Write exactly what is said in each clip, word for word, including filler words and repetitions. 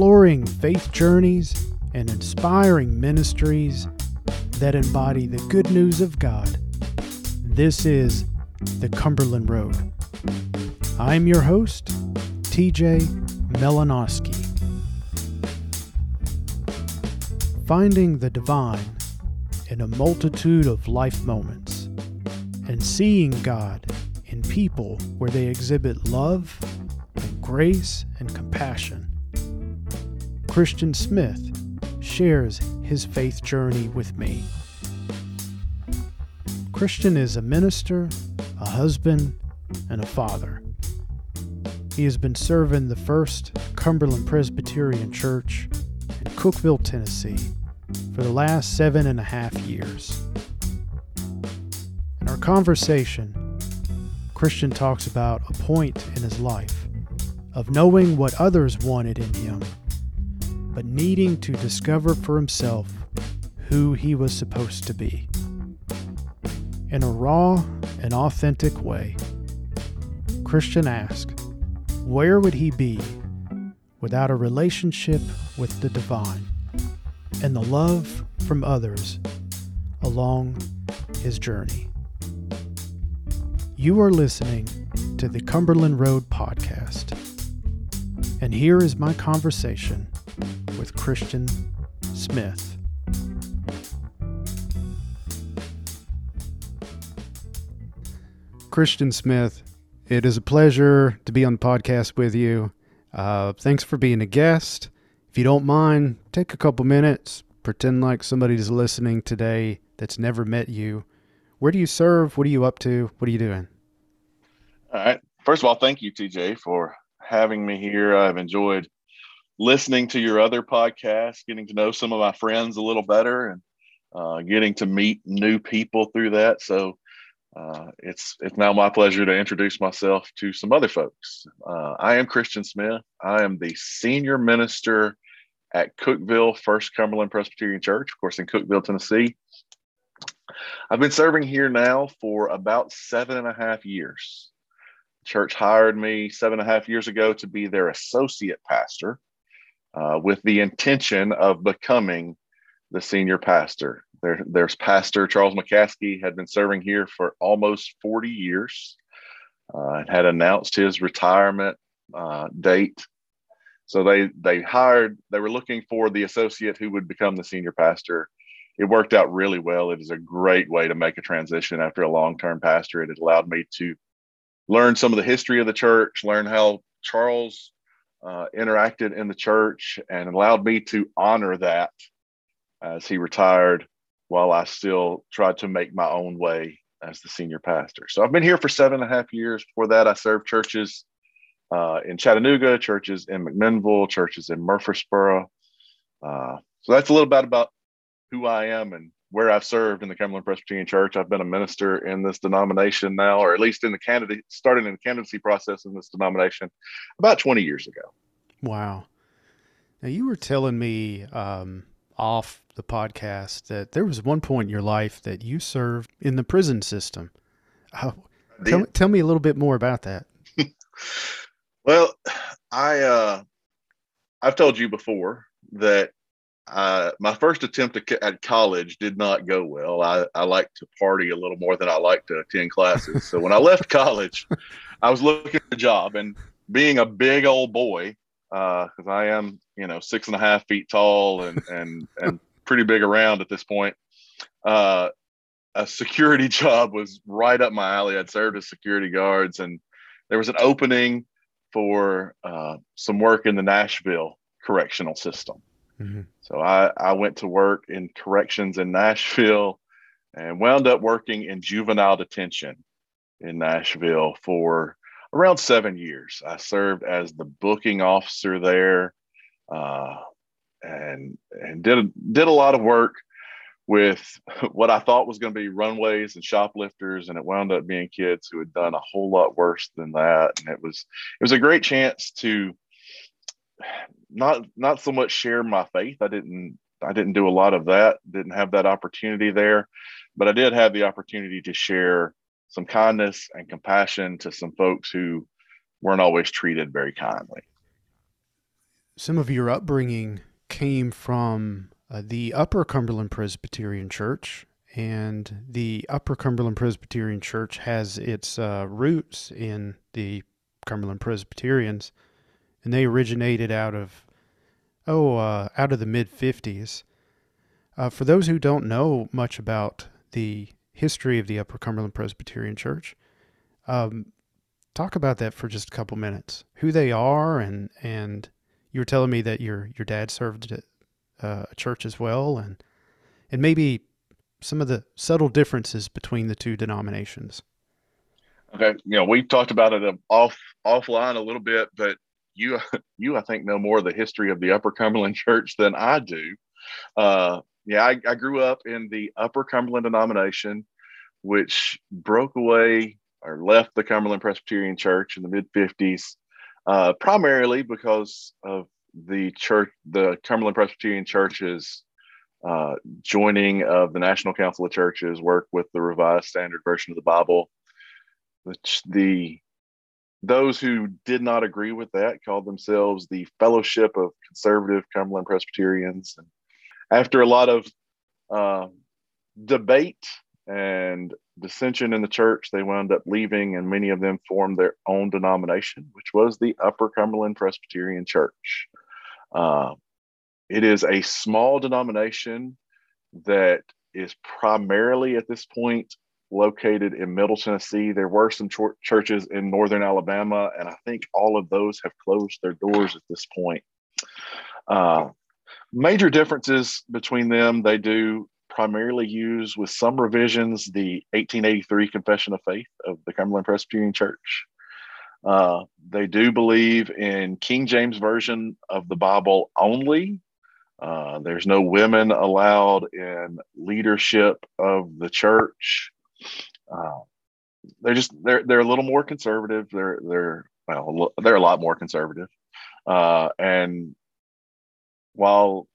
exploring faith journeys and inspiring ministries that embody the good news of God. This is The Cumberland Road. I'm your host, T J Melanosky. Finding the divine in a multitude of life moments and seeing God in people where they exhibit love and grace and compassion. Christian Smith shares his faith journey with me. Christian is a minister, a husband, and a father. He has been serving the First Cumberland Presbyterian Church in Cookeville, Tennessee for the last seven and a half years. In our conversation, Christian talks about a point in his life of knowing what others wanted in him, but needing to discover for himself who he was supposed to be. In a raw and authentic way, Christian asked, where would he be without a relationship with the divine and the love from others along his journey? You are listening to the Cumberland Road podcast, and here is my conversation with Christian Smith. Christian Smith, it is a pleasure to be on the podcast with you. Uh, thanks for being a guest. If you don't mind, take a couple minutes, pretend like somebody's listening today that's never met you. Where do you serve? What are you up to? What are you doing? All right. First of all, thank you, T J, for having me here. I've enjoyed listening to your other podcasts, getting to know some of my friends a little better, and uh, getting to meet new people through that. So uh, it's it's now my pleasure to introduce myself to some other folks. Uh, I am Christian Smith. I am the senior minister at Cookeville First Cumberland Presbyterian Church, of course, in Cookeville, Tennessee. I've been serving here now for about seven and a half years. Church hired me seven and a half years ago to be their associate pastor, uh, with the intention of becoming the senior pastor. There, there's Pastor Charles McCaskey had been serving here for almost forty years uh, and had announced his retirement uh, date. So they they hired, they were looking for the associate who would become the senior pastor. It worked out really well. It is a great way to make a transition after a long-term pastorate. It allowed me to learn some of the history of the church, learn how Charles uh, interacted in the church, and allowed me to honor that as he retired while I still tried to make my own way as the senior pastor. So I've been here for seven and a half years. Before that, I served churches uh, in Chattanooga, churches in McMinnville, churches in Murfreesboro. Uh, so that's a little bit about who I am and where I've served in the Cumberland Presbyterian Church. I've been a minister in this denomination now, or at least in the candidate, started in the candidacy process in this denomination about twenty years ago. Wow. Now, you were telling me um, off the podcast that there was one point in your life that you served in the prison system. Oh, tell, tell me a little bit more about that. Well, I, uh, I've told you before that Uh, my first attempt at college did not go well. I, I like to party a little more than I like to attend classes. So when I left college, I was looking for a job, and being a big old boy, uh, cause I am, you know, six and a half feet tall and, and, and pretty big around at this point. Uh, a security job was right up my alley. I'd served as security guards, and there was an opening for, uh, some work in the Nashville correctional system. Mm-hmm. So I, I went to work in corrections in Nashville and wound up working in juvenile detention in Nashville for around seven years. I served as the booking officer there uh, and and did, did a lot of work with what I thought was going to be runaways and shoplifters, and it wound up being kids who had done a whole lot worse than that. And it was it was a great chance to not not so much share my faith. I didn't I didn't do a lot of that, didn't have that opportunity there, but I did have the opportunity to share some kindness and compassion to some folks who weren't always treated very kindly. some of your upbringing came from uh, the Upper Cumberland Presbyterian Church, and the Upper Cumberland Presbyterian Church has its uh, roots in the Cumberland Presbyterians, and they originated out of, oh, uh, out of the mid fifties. Uh, for those who don't know much about the history of the Upper Cumberland Presbyterian Church, um, talk about that for just a couple minutes. Who they are, and and you were telling me that your your dad served at uh, a church as well, and and maybe some of the subtle differences between the two denominations. Okay, you know, we've talked about it off offline a little bit, but you you I think know more of the history of the Upper Cumberland Church than I do. Uh, yeah, I, I grew up in the Upper Cumberland denomination, which broke away or left the Cumberland Presbyterian Church in the mid fifties, uh, primarily because of the church, the Cumberland Presbyterian Church's uh, joining of the National Council of Churches, work with the Revised Standard Version of the Bible. Which the those who did not agree with that called themselves the Fellowship of Conservative Cumberland Presbyterians. And after a lot of uh, debate and dissension in the church, they wound up leaving, and many of them formed their own denomination, which was the Upper Cumberland Presbyterian Church. Uh, it is a small denomination that is primarily at this point located in Middle Tennessee. There were some ch- churches in northern Alabama, and I think all of those have closed their doors at this point. Uh, major differences between them: they do primarily use, with some revisions, the eighteen eighty-three Confession of Faith of the Cumberland Presbyterian Church. Uh, they do believe in King James Version of the Bible only. Uh, there's no women allowed in leadership of the church. Uh, they're just they're they're a little more conservative. They're they're well they're a lot more conservative. Uh, and while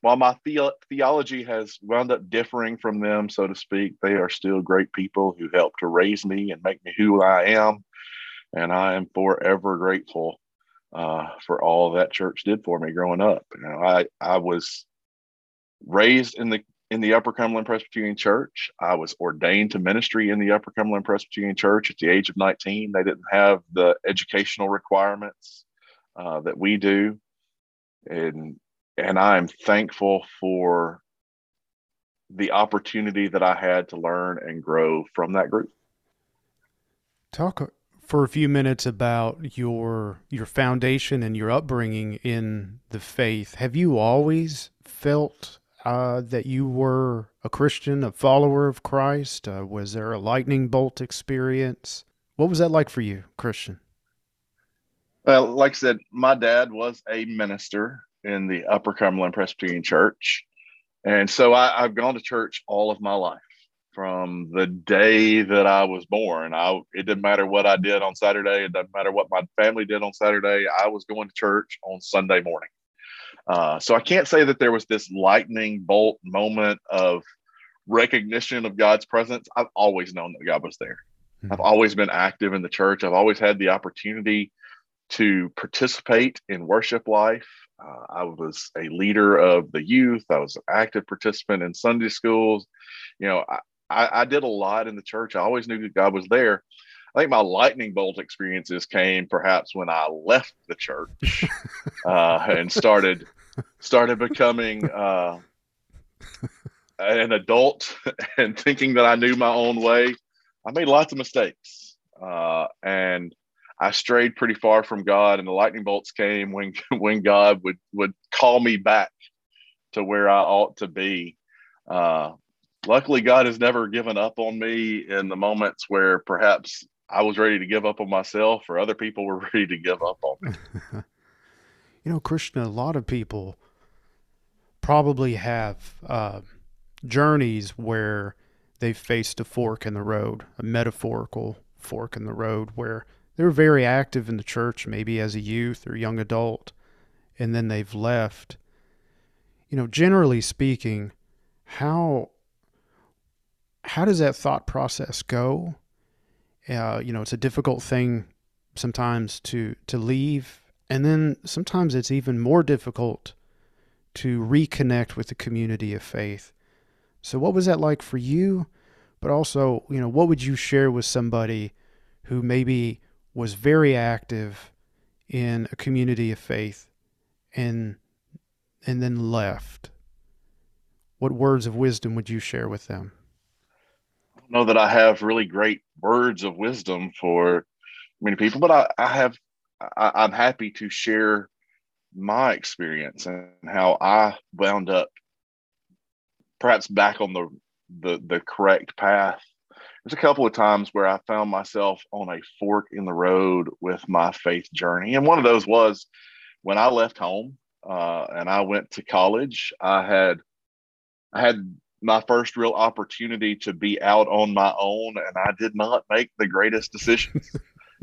while my the- theology has wound up differing from them, so to speak, they are still great people who helped to raise me and make me who I am, and I am forever grateful uh, for all that church did for me growing up. You know, I I was raised in the in the Upper Cumberland Presbyterian Church. I was ordained to ministry in the Upper Cumberland Presbyterian Church at the age of nineteen. They didn't have the educational requirements uh, that we do. And, and I am thankful for the opportunity that I had to learn and grow from that group. Talk for a few minutes about your, your foundation and your upbringing in the faith. Have you always felt Uh, that you were a Christian, a follower of Christ? Uh, was there a lightning bolt experience? What was that like for you, Christian? Well, like I said, my dad was a minister in the Upper Cumberland Presbyterian Church. And so I, I've gone to church all of my life. From the day that I was born, I, it didn't matter what I did on Saturday. It doesn't matter what my family did on Saturday. I was going to church on Sunday morning. Uh, so I can't say that there was this lightning bolt moment of recognition of God's presence. I've always known that God was there. Mm-hmm. I've always been active in the church. I've always had the opportunity to participate in worship life. Uh, I was a leader of the youth. I was an active participant in Sunday schools. You know, I, I, I did a lot in the church. I always knew that God was there. I think my lightning bolt experiences came perhaps when I left the church uh, and started started becoming uh, an adult and thinking that I knew my own way. I made lots of mistakes uh, and I strayed pretty far from God. And the lightning bolts came when when God would would call me back to where I ought to be. Uh, luckily, God has never given up on me in the moments where perhaps I was ready to give up on myself, or other people were ready to give up on me. You know, Krishna, a lot of people probably have uh, journeys where they faced a fork in the road, a metaphorical fork in the road, where they were very active in the church, maybe as a youth or young adult, and then they've left. You know, generally speaking, how how does that thought process go? Uh, you know, it's a difficult thing sometimes to, to leave. And then sometimes it's even more difficult to reconnect with the community of faith. So what was that like for you? But also, you know, what would you share with somebody who maybe was very active in a community of faith and and then left? What words of wisdom would you share with them? I don't know that I have really great words of wisdom for many people, but I, I have I, I'm happy to share my experience and how I wound up perhaps back on the the the correct path. There's a couple of times where I found myself on a fork in the road with my faith journey. And one of those was when I left home uh, and I went to college. I had I had my first real opportunity to be out on my own, and I did not make the greatest decisions.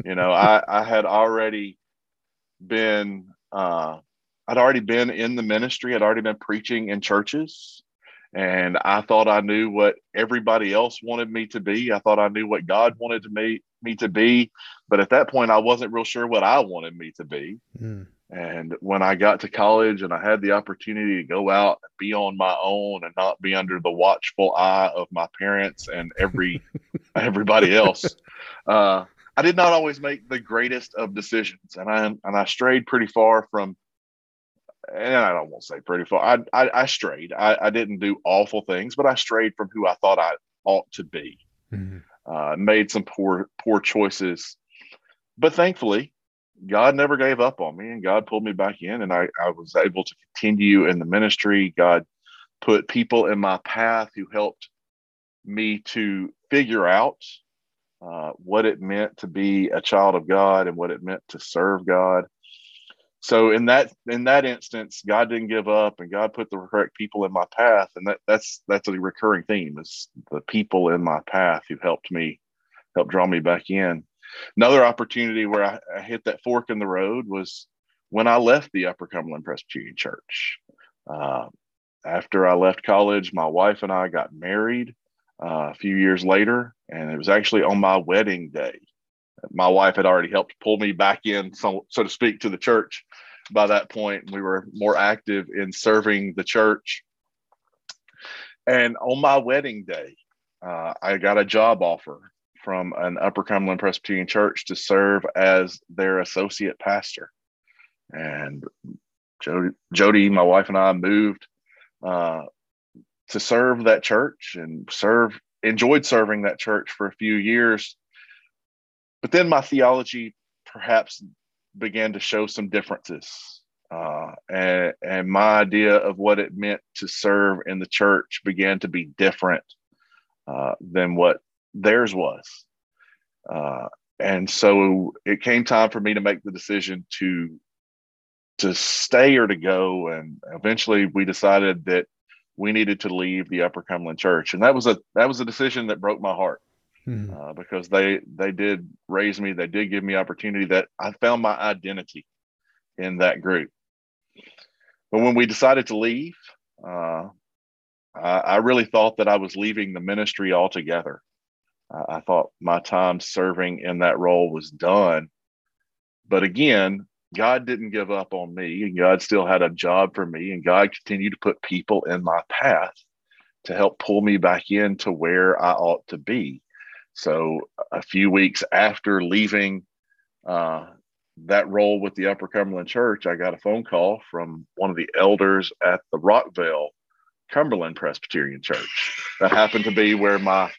You know, I, I had already been uh, I'd already been in the ministry. I'd already been preaching in churches. And I thought I knew what everybody else wanted me to be. I thought I knew what God wanted to me, me to be. But at that point, I wasn't real sure what I wanted me to be. Mm. And when I got to college and I had the opportunity to go out and be on my own and not be under the watchful eye of my parents and every everybody else, uh, I did not always make the greatest of decisions. And I, and I strayed pretty far from and I don't want to say pretty far. I I, I strayed. I, I didn't do awful things, but I strayed from who I thought I ought to be. Mm-hmm. Uh, made some poor poor choices, but thankfully, God never gave up on me, and God pulled me back in, and I I was able to continue in the ministry. God put people in my path who helped me to figure out uh, what it meant to be a child of God and what it meant to serve God. So in that in that instance, God didn't give up, and God put the correct people in my path, and that that's that's a recurring theme: is the people in my path who helped me, helped draw me back in. Another opportunity where I, I hit that fork in the road was when I left the Upper Cumberland Presbyterian Church. Uh, after I left college, my wife and I got married uh, a few years later, and it was actually on my wedding day. My wife had already helped pull me back in, so, so to speak, to the church. By that point, we were more active in serving the church. And on my wedding day, uh, I got a job offer from an Upper Cumberland Presbyterian Church to serve as their associate pastor. And Jody, Jody my wife, and I moved uh, to serve that church and serve, enjoyed serving that church for a few years. But then my theology perhaps began to show some differences, uh, and, and my idea of what it meant to serve in the church began to be different uh, than what theirs was. Uh, and so it came time for me to make the decision to, to stay or to go. And eventually we decided that we needed to leave the Upper Cumberland Church. And that was a, that was a decision that broke my heart. Uh, because they they did raise me, they did give me opportunity, that I found my identity in that group. But when we decided to leave, uh, I, I really thought that I was leaving the ministry altogether. Uh, I thought my time serving in that role was done. But again, God didn't give up on me, and God still had a job for me, and God continued to put people in my path to help pull me back into where I ought to be. So a few weeks after leaving uh, that role with the Upper Cumberland Church, I got a phone call from one of the elders at the Rockville Cumberland Presbyterian Church. That happened to be where my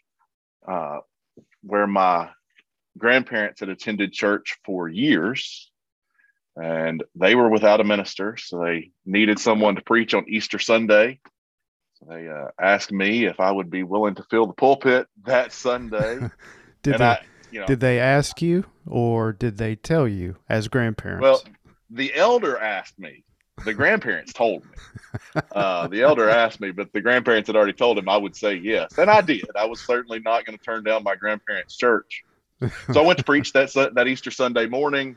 uh, where my grandparents had attended church for years, and they were without a minister, so they needed someone to preach on Easter Sunday. So they uh, asked me if I would be willing to fill the pulpit that Sunday. did and they? I, you know, did they ask you, or did they tell you as grandparents? Well, the elder asked me. The grandparents told me. Uh, the elder asked me, but the grandparents had already told him I would say yes, and I did. I was certainly not going to turn down my grandparents' church. So I went to preach that that Easter Sunday morning.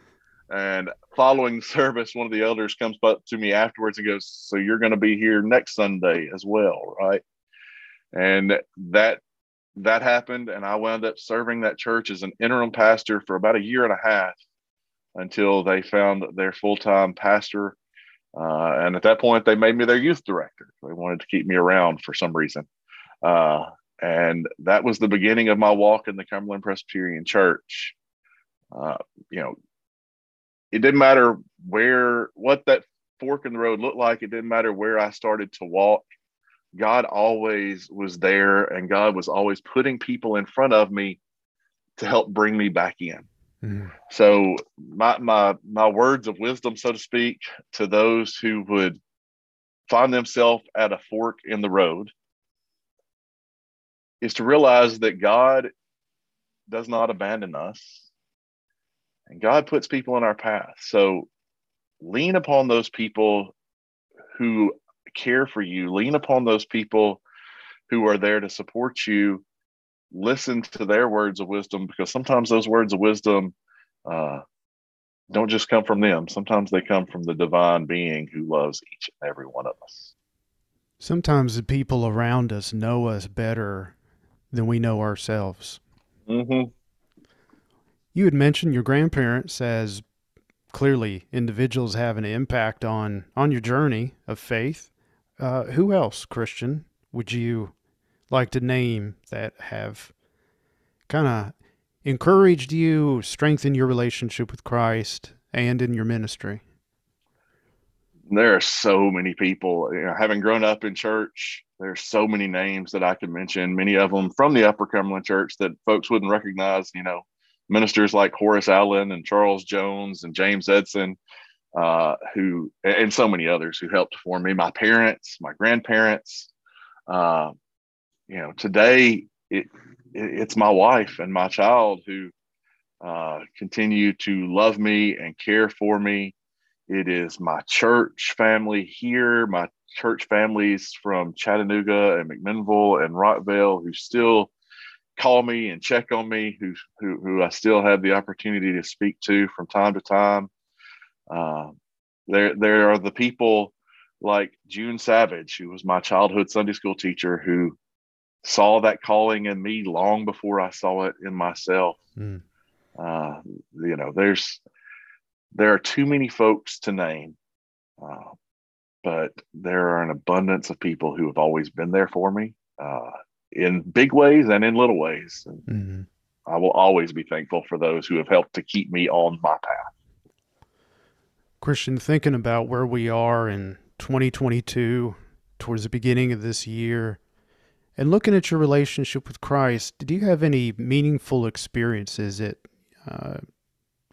And following the service, one of the elders comes up to me afterwards and goes, "So you're going to be here next Sunday as well, right?" And that that happened, and I wound up serving that church as an interim pastor for about a year and a half until they found their full-time pastor. Uh, and at that point, they made me their youth director. They wanted to keep me around for some reason. Uh, and that was the beginning of my walk in the Cumberland Presbyterian Church. Uh, you know, it didn't matter where, what that fork in the road looked like. It didn't matter where I started to walk. God always was there, and God was always putting people in front of me to help bring me back in. Mm. So my, my, my words of wisdom, so to speak, to those who would find themselves at a fork in the road is to realize that God does not abandon us, and God puts people in our path. So lean upon those people who care for you. Lean upon those people who are there to support you. Listen to their words of wisdom, because sometimes those words of wisdom uh, don't just come from them. Sometimes they come from the divine being who loves each and every one of us. Sometimes the people around us know us better than we know ourselves. Mm-hmm. You had mentioned your grandparents as clearly individuals have an impact on, on your journey of faith. Uh, who else, Christian, would you like to name that have kind of encouraged you, strengthened your relationship with Christ and in your ministry? There are so many people. You know, having grown up in church, there's so many names that I could mention, many of them from the Upper Cumberland Church that folks wouldn't recognize, you know, ministers like Horace Allen and Charles Jones and James Edson, uh, who, and so many others who helped form me, my parents, my grandparents. Uh, you know, today it, it's my wife and my child who uh, continue to love me and care for me. It is my church family here, my church families from Chattanooga and McMinnville and Rockville who still call me and check on me, who who, who I still have the opportunity to speak to from time to time. Uh, there, there are the people like June Savage, who was my childhood Sunday school teacher, who saw that calling in me long before I saw it in myself. Mm. Uh, you know, there's, there are too many folks to name, uh, but there are an abundance of people who have always been there for me, uh, in big ways and in little ways. And mm-hmm. I will always be thankful for those who have helped to keep me on my path. Christian, thinking about where we are in twenty twenty-two, towards the beginning of this year, and looking at your relationship with Christ, did you have any meaningful experiences that uh,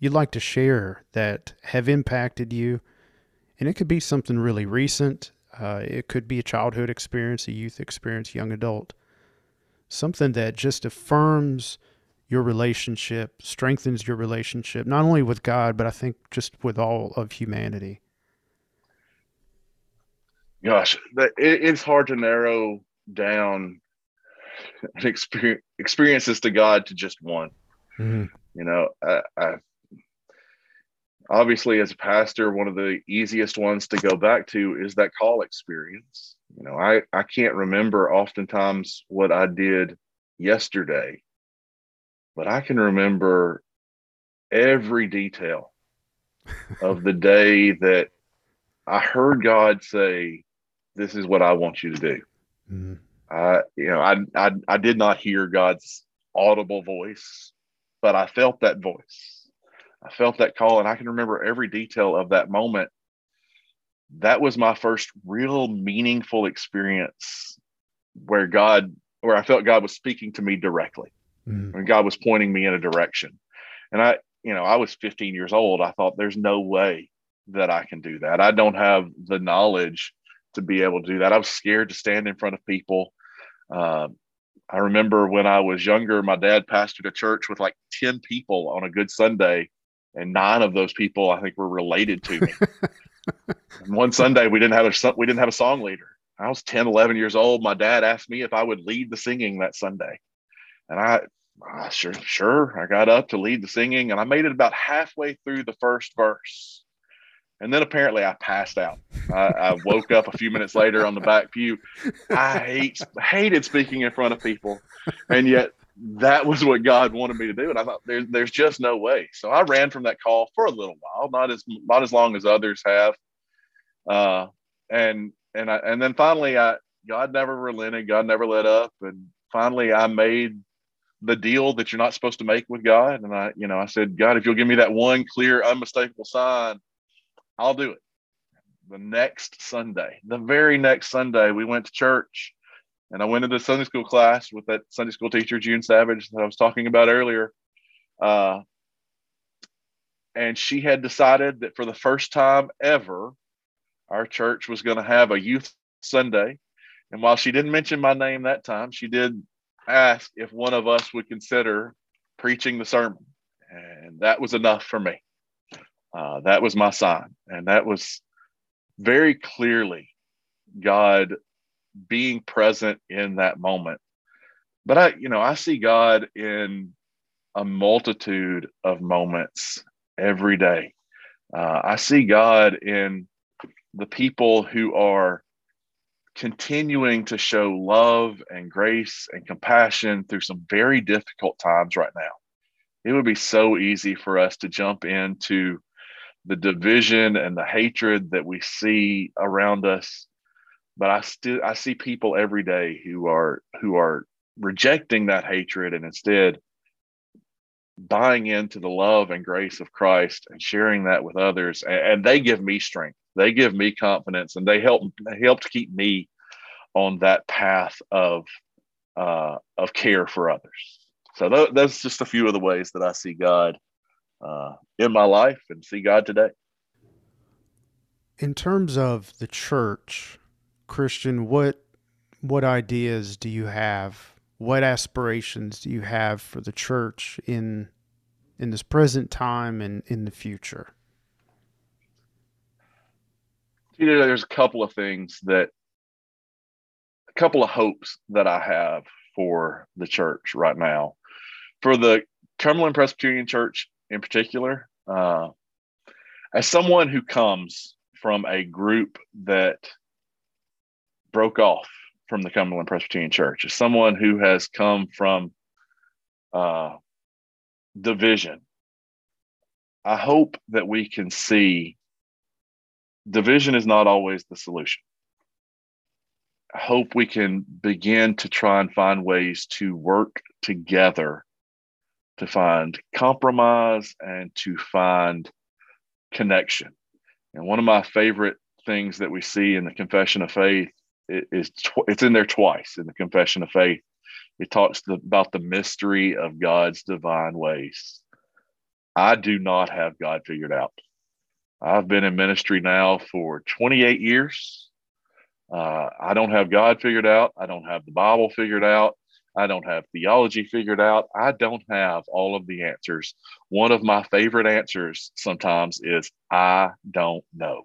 you'd like to share that have impacted you? And it could be something really recent. Uh, it could be a childhood experience, a youth experience, young adult. Something that just affirms your relationship, strengthens your relationship, not only with God, but I think just with all of humanity. Gosh, it's hard to narrow down experience, experiences to God to just one. Mm-hmm. You know, I, I obviously as a pastor, one of the easiest ones to go back to is that call experience. You know, I, I can't remember oftentimes what I did yesterday, but I can remember every detail of the day that I heard God say, this is what I want you to do. Mm-hmm. I, you know, I, I, I did not hear God's audible voice, but I felt that voice. I felt that call, and I can remember every detail of that moment. That was my first real meaningful experience where God, where I felt God was speaking to me directly, mm. when God was pointing me in a direction. And I, you know, I was fifteen years old. I thought there's no way that I can do that. I don't have the knowledge to be able to do that. I was scared to stand in front of people. Uh, I remember when I was younger, my dad pastored a church with like ten people on a good Sunday, and nine of those people I think were related to me. And one Sunday we didn't have a we didn't have a song leader. I was ten, eleven years old. My dad asked me if I would lead the singing that Sunday, and I, I sure sure I got up to lead the singing, and I made it about halfway through the first verse, and then apparently I passed out. I, I woke up a few minutes later on the back pew. I hate hated speaking in front of people, and yet that was what God wanted me to do. And I thought there's, there's just no way. So I ran from that call for a little while, not as, not as long as others have. Uh, and, and I, and then finally I, God never relented. God never let up. And finally I made the deal that you're not supposed to make with God. And I, you know, I said, God, if you'll give me that one clear, unmistakable sign, I'll do it. The next Sunday, the very next Sunday, we went to church. And I went into Sunday school class with that Sunday school teacher, June Savage, that I was talking about earlier. Uh, and she had decided that for the first time ever, our church was going to have a youth Sunday. And while she didn't mention my name that time, she did ask if one of us would consider preaching the sermon. And that was enough for me. Uh, that was my sign. And that was very clearly God being present in that moment. But I, you know, I see God in a multitude of moments every day. Uh, I see God in the people who are continuing to show love and grace and compassion through some very difficult times right now. It would be so easy for us to jump into the division and the hatred that we see around us. But I still I see people every day who are who are rejecting that hatred and instead buying into the love and grace of Christ and sharing that with others. And, and they give me strength. They give me confidence, and they help they help to keep me on that path of uh, of care for others. So th- that's just a few of the ways that I see God uh, in my life and see God today. In terms of the church, Christian, what what ideas do you have? What aspirations do you have for the church in in this present time and in the future? You know, there's a couple of things that, a couple of hopes that I have for the church right now. For the Cumberland Presbyterian Church in particular, uh, as someone who comes from a group that broke off from the Cumberland Presbyterian Church, as someone who has come from uh, division, I hope that we can see division is not always the solution. I hope we can begin to try and find ways to work together to find compromise and to find connection. And one of my favorite things that we see in the Confession of Faith is tw- it's in there twice in the Confession of Faith. It talks th- about the mystery of God's divine ways. I do not have God figured out. I've been in ministry now for twenty-eight years. Uh, I don't have God figured out. I don't have the Bible figured out. I don't have theology figured out. I don't have all of the answers. One of my favorite answers sometimes is, I don't know.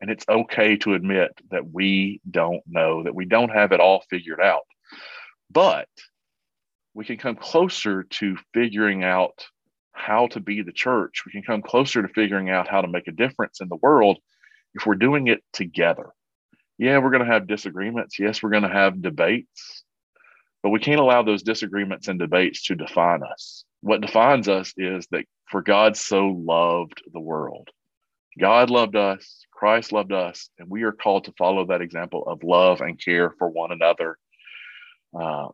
And it's okay to admit that we don't know, that we don't have it all figured out. But we can come closer to figuring out how to be the church. We can come closer to figuring out how to make a difference in the world if we're doing it together. Yeah, we're going to have disagreements. Yes, we're going to have debates, but we can't allow those disagreements and debates to define us. What defines us is that for God so loved the world. God loved us, Christ loved us, and we are called to follow that example of love and care for one another. Uh,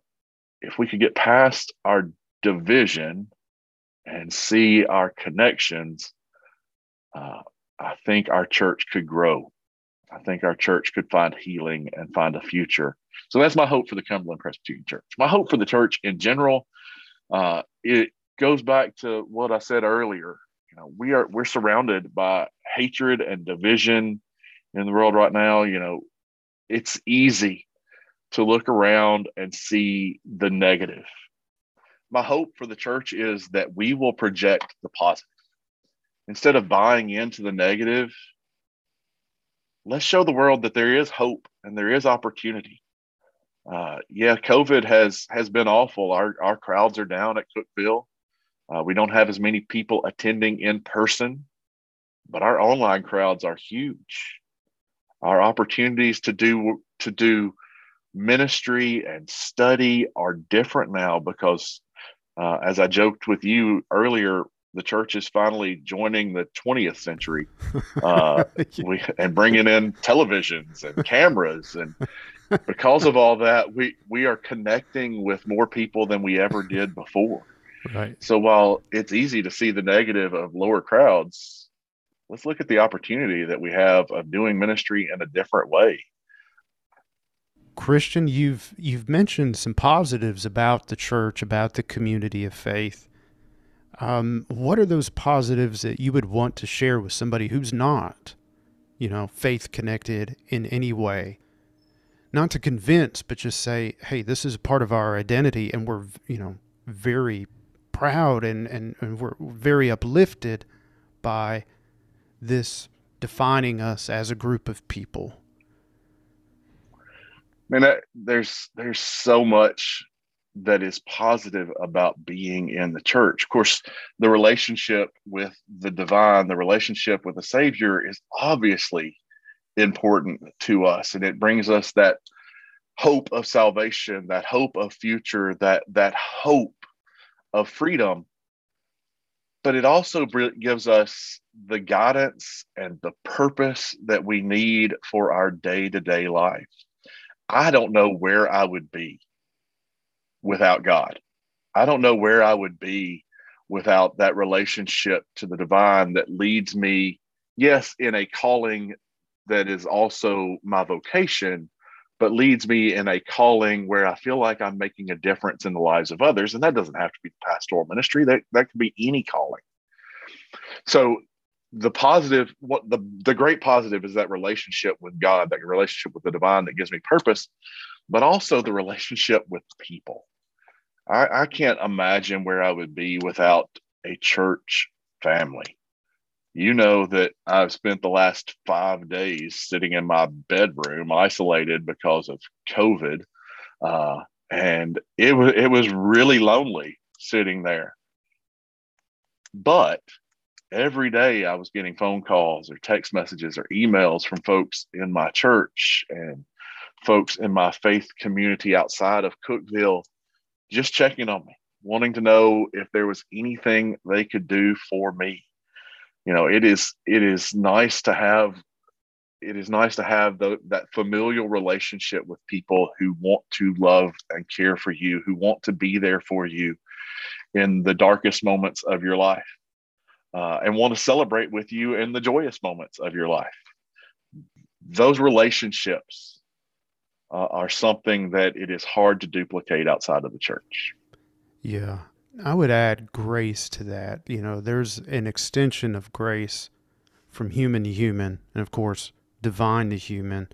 if we could get past our division and see our connections, uh, I think our church could grow. I think our church could find healing and find a future. So that's my hope for the Cumberland Presbyterian Church. My hope for the church in general, uh, it goes back to what I said earlier. You know, we are, we're surrounded by hatred and division in the world right now. You know, it's easy to look around and see the negative. My hope for the church is that we will project the positive. Instead of buying into the negative, let's show the world that there is hope and there is opportunity. Uh, yeah, COVID has has been awful. Our, our crowds are down at Cookeville. Uh, we don't have as many people attending in person, but our online crowds are huge. Our opportunities to do to do ministry and study are different now because Uh, as I joked with you earlier, the church is finally joining the twentieth century uh, we, and bringing in televisions and cameras. And because of all that, we, we are connecting with more people than we ever did before. Right. So while it's easy to see the negative of lower crowds, let's look at the opportunity that we have of doing ministry in a different way. Christian, you've you've mentioned some positives about the church, about the community of faith. Um, what are those positives that you would want to share with somebody who's not, you know, faith connected in any way? Not to convince, but just say, hey, this is part of our identity, and we're, you know, very proud and, and, and we're very uplifted by this defining us as a group of people. Man, that, there's there's so much that is positive about being in the church. Of course, the relationship with the divine, the relationship with the Savior is obviously important to us, and it brings us that hope of salvation, that hope of future, that that hope of freedom. But it also gives us the guidance and the purpose that we need for our day-to-day life. I don't know where I would be without God. I don't know where I would be without that relationship to the divine that leads me, yes, in a calling that is also my vocation, but leads me in a calling where I feel like I'm making a difference in the lives of others. And that doesn't have to be the pastoral ministry. That, that could be any calling. So the positive, what the, the great positive is that relationship with God, that relationship with the divine that gives me purpose, but also the relationship with people. I, I can't imagine where I would be without a church family. You know that I've spent the last five days sitting in my bedroom isolated because of COVID. Uh, and it was, it was really lonely sitting there, but every day I was getting phone calls or text messages or emails from folks in my church and folks in my faith community outside of Cookeville, just checking on me, wanting to know if there was anything they could do for me. You know, it is, it is nice to have, it is nice to have the, that familial relationship with people who want to love and care for you, who want to be there for you in the darkest moments of your life. Uh, and want to celebrate with you in the joyous moments of your life. Those relationships uh, are something that it is hard to duplicate outside of the church. Yeah, I would add grace to that. You know, there's an extension of grace from human to human, and of course, divine to human,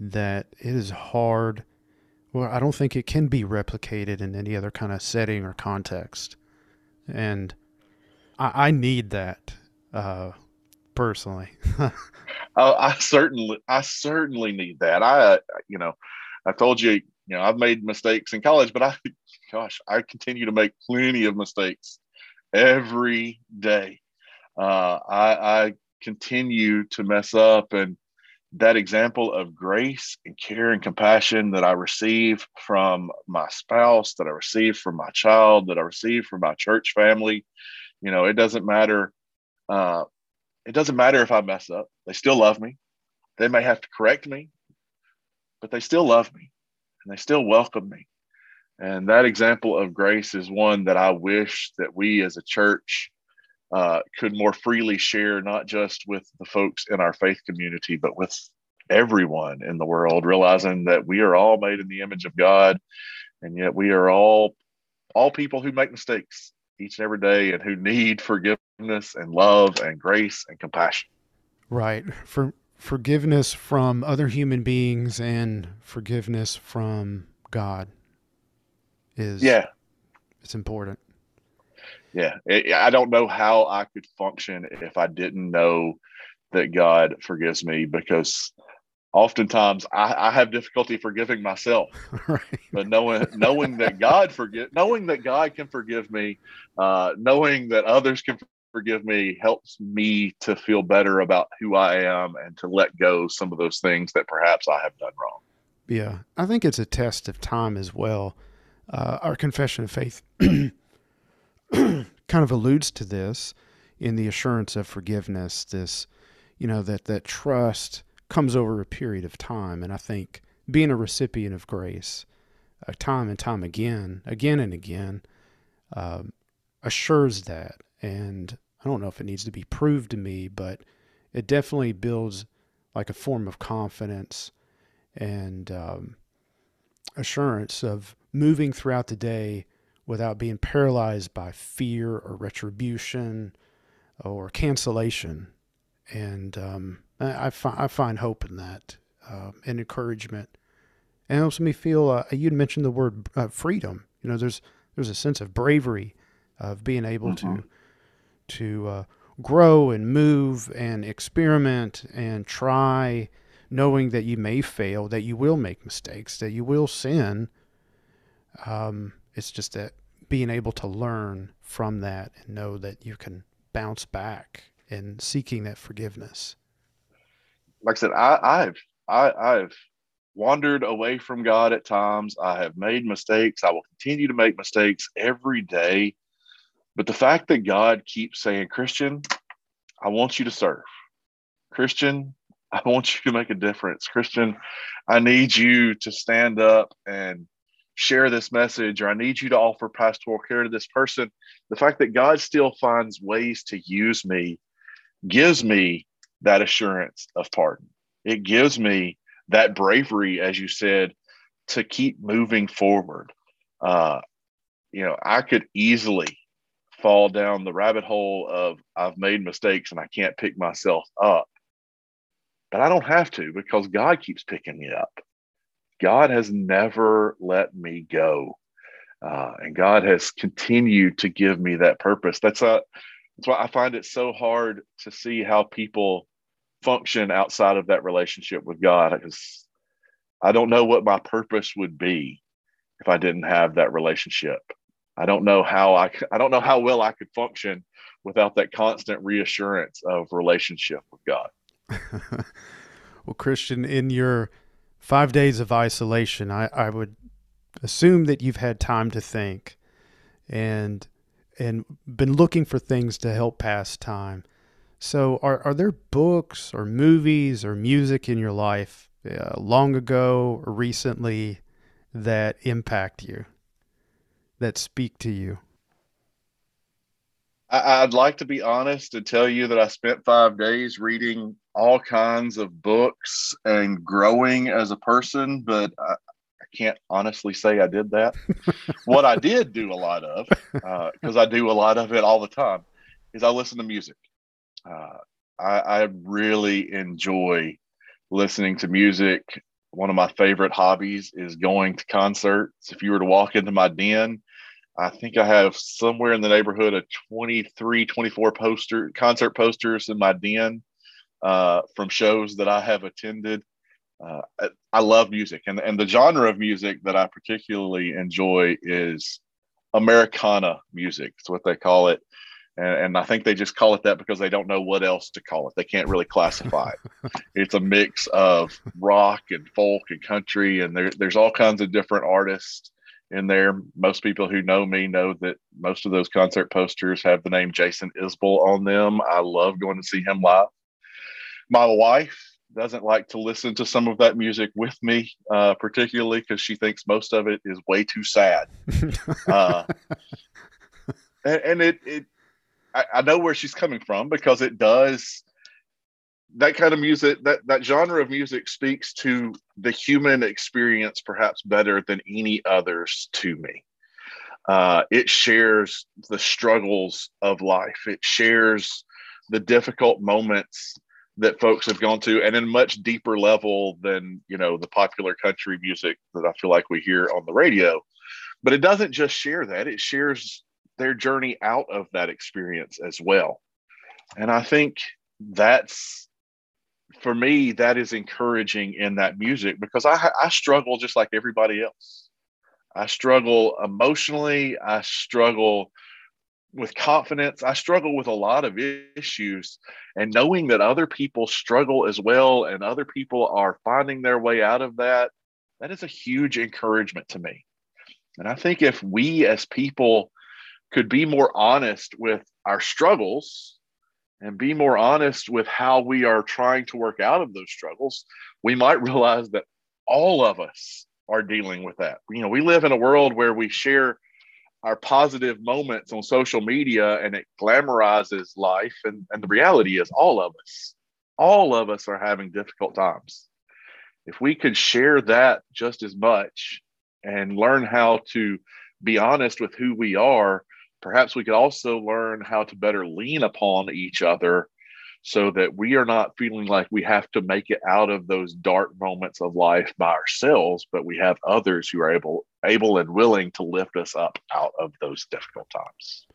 that it is hard. Well, I don't think it can be replicated in any other kind of setting or context. And I need that uh, personally. uh, I certainly, I certainly need that. I, uh, you know, I told you, you know, I've made mistakes in college, but I, gosh, I continue to make plenty of mistakes every day. Uh, I, I continue to mess up, and that example of grace and care and compassion that I receive from my spouse, that I receive from my child, that I receive from my church family. You know, it doesn't matter. Uh, it doesn't matter if I mess up. They still love me. They may have to correct me, but they still love me and they still welcome me. And that example of grace is one that I wish that we as a church uh, could more freely share, not just with the folks in our faith community, but with everyone in the world, realizing that we are all made in the image of God. And yet we are all, all people who make mistakes each and every day, and who need forgiveness and love and grace and compassion. Right. For forgiveness from other human beings and forgiveness from God is, yeah, it's important. Yeah. It, I don't know how I could function if I didn't know that God forgives me, because oftentimes I, I have difficulty forgiving myself, right. But knowing, knowing that God forgive, knowing that God can forgive me, uh, knowing that others can forgive me helps me to feel better about who I am and to let go some of those things that perhaps I have done wrong. Yeah. I think it's a test of time as well. Uh, our confession of faith kind of alludes to this in the assurance of forgiveness, this, you know, that, that trust comes over a period of time. And I think being a recipient of grace uh, time and time again, again and again, uh, assures that. And I don't know if it needs to be proved to me, but it definitely builds like a form of confidence and um, assurance of moving throughout the day without being paralyzed by fear or retribution or cancellation. And um, I, fi- I find hope in that uh, and encouragement. And it helps me feel, uh, you'd mentioned the word uh, freedom. You know, there's there's a sense of bravery of being able mm-hmm. to to uh, grow and move and experiment and try, knowing that you may fail, that you will make mistakes, that you will sin. Um, it's just that being able to learn from that and know that you can bounce back and seeking that forgiveness. Like I said, I, I've, I, I've wandered away from God at times. I have made mistakes. I will continue to make mistakes every day. But the fact that God keeps saying, Christian, I want you to serve. Christian, I want you to make a difference. Christian, I need you to stand up and share this message, or I need you to offer pastoral care to this person. The fact that God still finds ways to use me gives me that assurance of pardon. It gives me that bravery, as you said, to keep moving forward. Uh, you know, I could easily fall down the rabbit hole of I've made mistakes and I can't pick myself up. But I don't have to, because God keeps picking me up. God has never let me go. Uh, and God has continued to give me that purpose. That's, a, that's why I find it so hard to see how people function outside of that relationship with God, because I don't know what my purpose would be if I didn't have that relationship. I don't know how I, I don't know how well I could function without that constant reassurance of relationship with God. Well, Christian, in your five days of isolation, I, I would assume that you've had time to think and, and been looking for things to help pass time. So are, are there books or movies or music in your life uh, long ago or recently that impact you, that speak to you? I'd like to be honest and tell you that I spent five days reading all kinds of books and growing as a person, but I, I can't honestly say I did that. What I did do a lot of, because uh, I do a lot of it all the time, is I listen to music. Uh, I, I really enjoy listening to music. One of my favorite hobbies is going to concerts. If you were to walk into my den, I think I have somewhere in the neighborhood of twenty-three, twenty-four poster, concert posters in my den uh, from shows that I have attended. Uh, I, I love music. And, and the genre of music that I particularly enjoy is Americana music. It's what they call it. And, and I think they just call it that because they don't know what else to call it. They can't really classify it. It's a mix of rock and folk and country. And there, there's all kinds of different artists in there. Most people who know me know that most of those concert posters have the name Jason Isbell on them. I love going to see him live. My wife doesn't like to listen to some of that music with me, uh, particularly because she thinks most of it is way too sad. uh, and, and it, it I, I know where she's coming from, because it does, that kind of music, that, that genre of music speaks to the human experience perhaps better than any others to me. Uh, it shares the struggles of life. It shares the difficult moments that folks have gone to, and in a much deeper level than, you know, the popular country music that I feel like we hear on the radio. But it doesn't just share that. It shares their journey out of that experience as well. And I think that's, for me, that is encouraging in that music, because I, I struggle just like everybody else. I struggle emotionally. I struggle with confidence. I struggle with a lot of issues, and knowing that other people struggle as well and other people are finding their way out of that, that is a huge encouragement to me. And I think if we as people could be more honest with our struggles and be more honest with how we are trying to work out of those struggles, we might realize that all of us are dealing with that. You know, we live in a world where we share our positive moments on social media and it glamorizes life. And, and the reality is all of us, all of us are having difficult times. If we could share that just as much and learn how to be honest with who we are, perhaps we could also learn how to better lean upon each other so that we are not feeling like we have to make it out of those dark moments of life by ourselves, but we have others who are able, able and willing to lift us up out of those difficult times.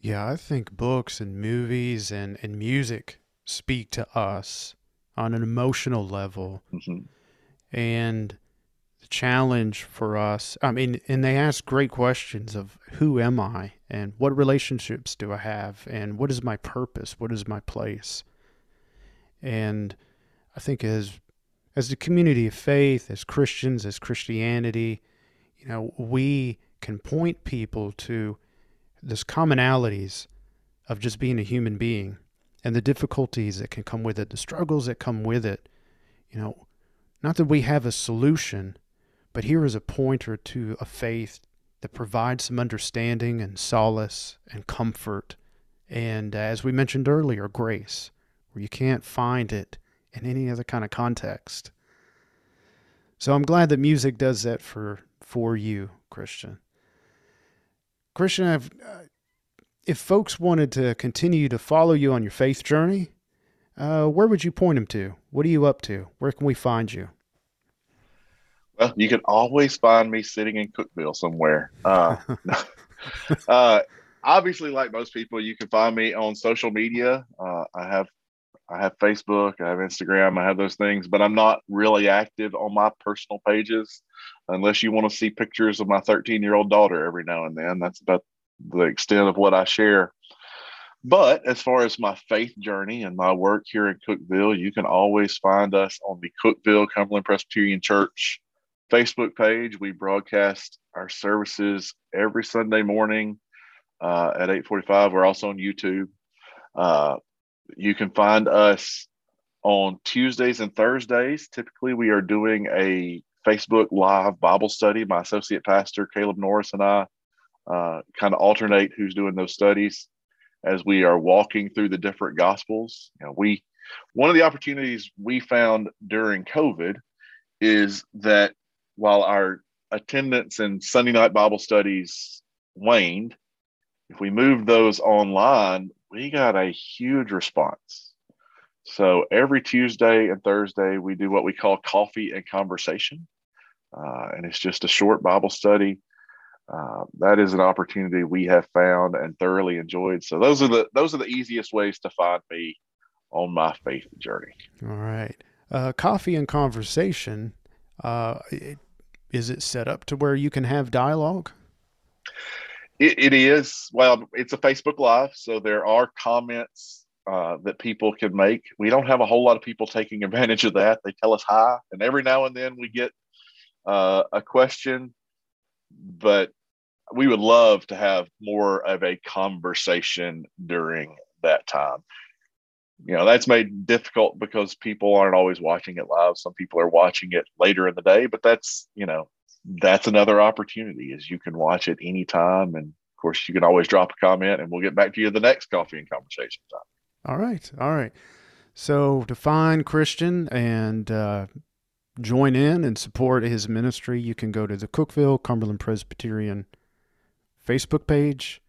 Yeah, I think books and movies and, and music speak to us on an emotional level. Mm-hmm. And the challenge for us, I mean, and they ask great questions of who am I and what relationships do I have and what is my purpose? What is my place? And I think as, as the community of faith, as Christians, as Christianity, you know, we can point people to these commonalities of just being a human being and the difficulties that can come with it, the struggles that come with it. You know, not that we have a solution, but here is a pointer to a faith that provides some understanding and solace and comfort. And uh, as we mentioned earlier, grace, where you can't find it in any other kind of context. So I'm glad that music does that for, for you, Christian. Christian, I've, uh, if folks wanted to continue to follow you on your faith journey, uh, where would you point them to? What are you up to? Where can we find you? Well, you can always find me sitting in Cookeville somewhere. Uh, uh, obviously, like most people, you can find me on social media. Uh, I have, I have Facebook, I have Instagram, I have those things, but I'm not really active on my personal pages, unless you want to see pictures of my thirteen-year-old daughter every now and then. That's about the extent of what I share. But as far as my faith journey and my work here in Cookeville, you can always find us on the Cookeville Cumberland Presbyterian Church Facebook page. We broadcast our services every Sunday morning uh, at eight forty-five. We're also on YouTube. Uh, you can find us on Tuesdays and Thursdays. Typically, we are doing a Facebook Live Bible study. My associate pastor, Caleb Norris, and I uh, kind of alternate who's doing those studies as we are walking through the different gospels. You know, we, one of the opportunities we found during COVID is that while our attendance in Sunday night Bible studies waned, if we moved those online, we got a huge response. So every Tuesday and Thursday, we do what we call coffee and conversation. Uh, and it's just a short Bible study. Uh, that is an opportunity we have found and thoroughly enjoyed. So those are the, those are the easiest ways to find me on my faith journey. All right. Uh, coffee and conversation. Uh, it, is it set up to where you can have dialogue? It, it is. Well, it's a Facebook Live. So there are comments Uh, that people can make. We don't have a whole lot of people taking advantage of that. They tell us hi, and every now and then we get uh, a question, but we would love to have more of a conversation during that time. You know, that's made difficult because people aren't always watching it live. Some people are watching it later in the day, but that's, you know, that's another opportunity is you can watch it anytime. And of course you can always drop a comment and we'll get back to you the next coffee and conversation time. All right. All right. So to find Christian and uh, join in and support his ministry, you can go to the Cookeville Cumberland Presbyterian Facebook page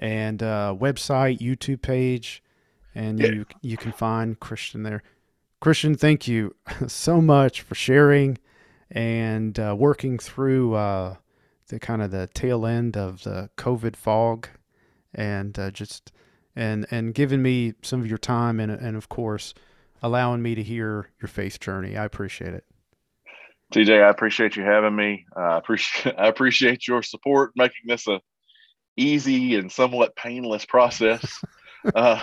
and uh, website, YouTube page, and yeah. you you can find Christian there. Christian, thank you so much for sharing and uh, working through uh, the kind of the tail end of the COVID fog and uh, just... and and giving me some of your time and, and, of course, allowing me to hear your faith journey. I appreciate it. T J, I appreciate you having me. Uh, I appreciate I appreciate your support, making this a easy and somewhat painless process. uh,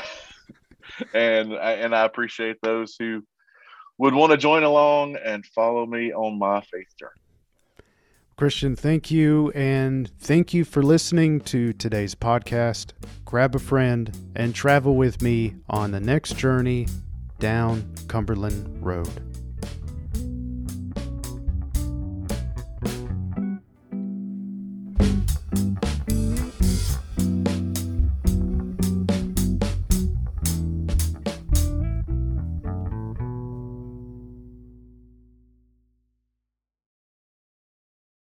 and, and I appreciate those who would want to join along and follow me on my faith journey. Christian, thank you, and thank you for listening to today's podcast. Grab a friend and travel with me on the next journey down Cumberland Road.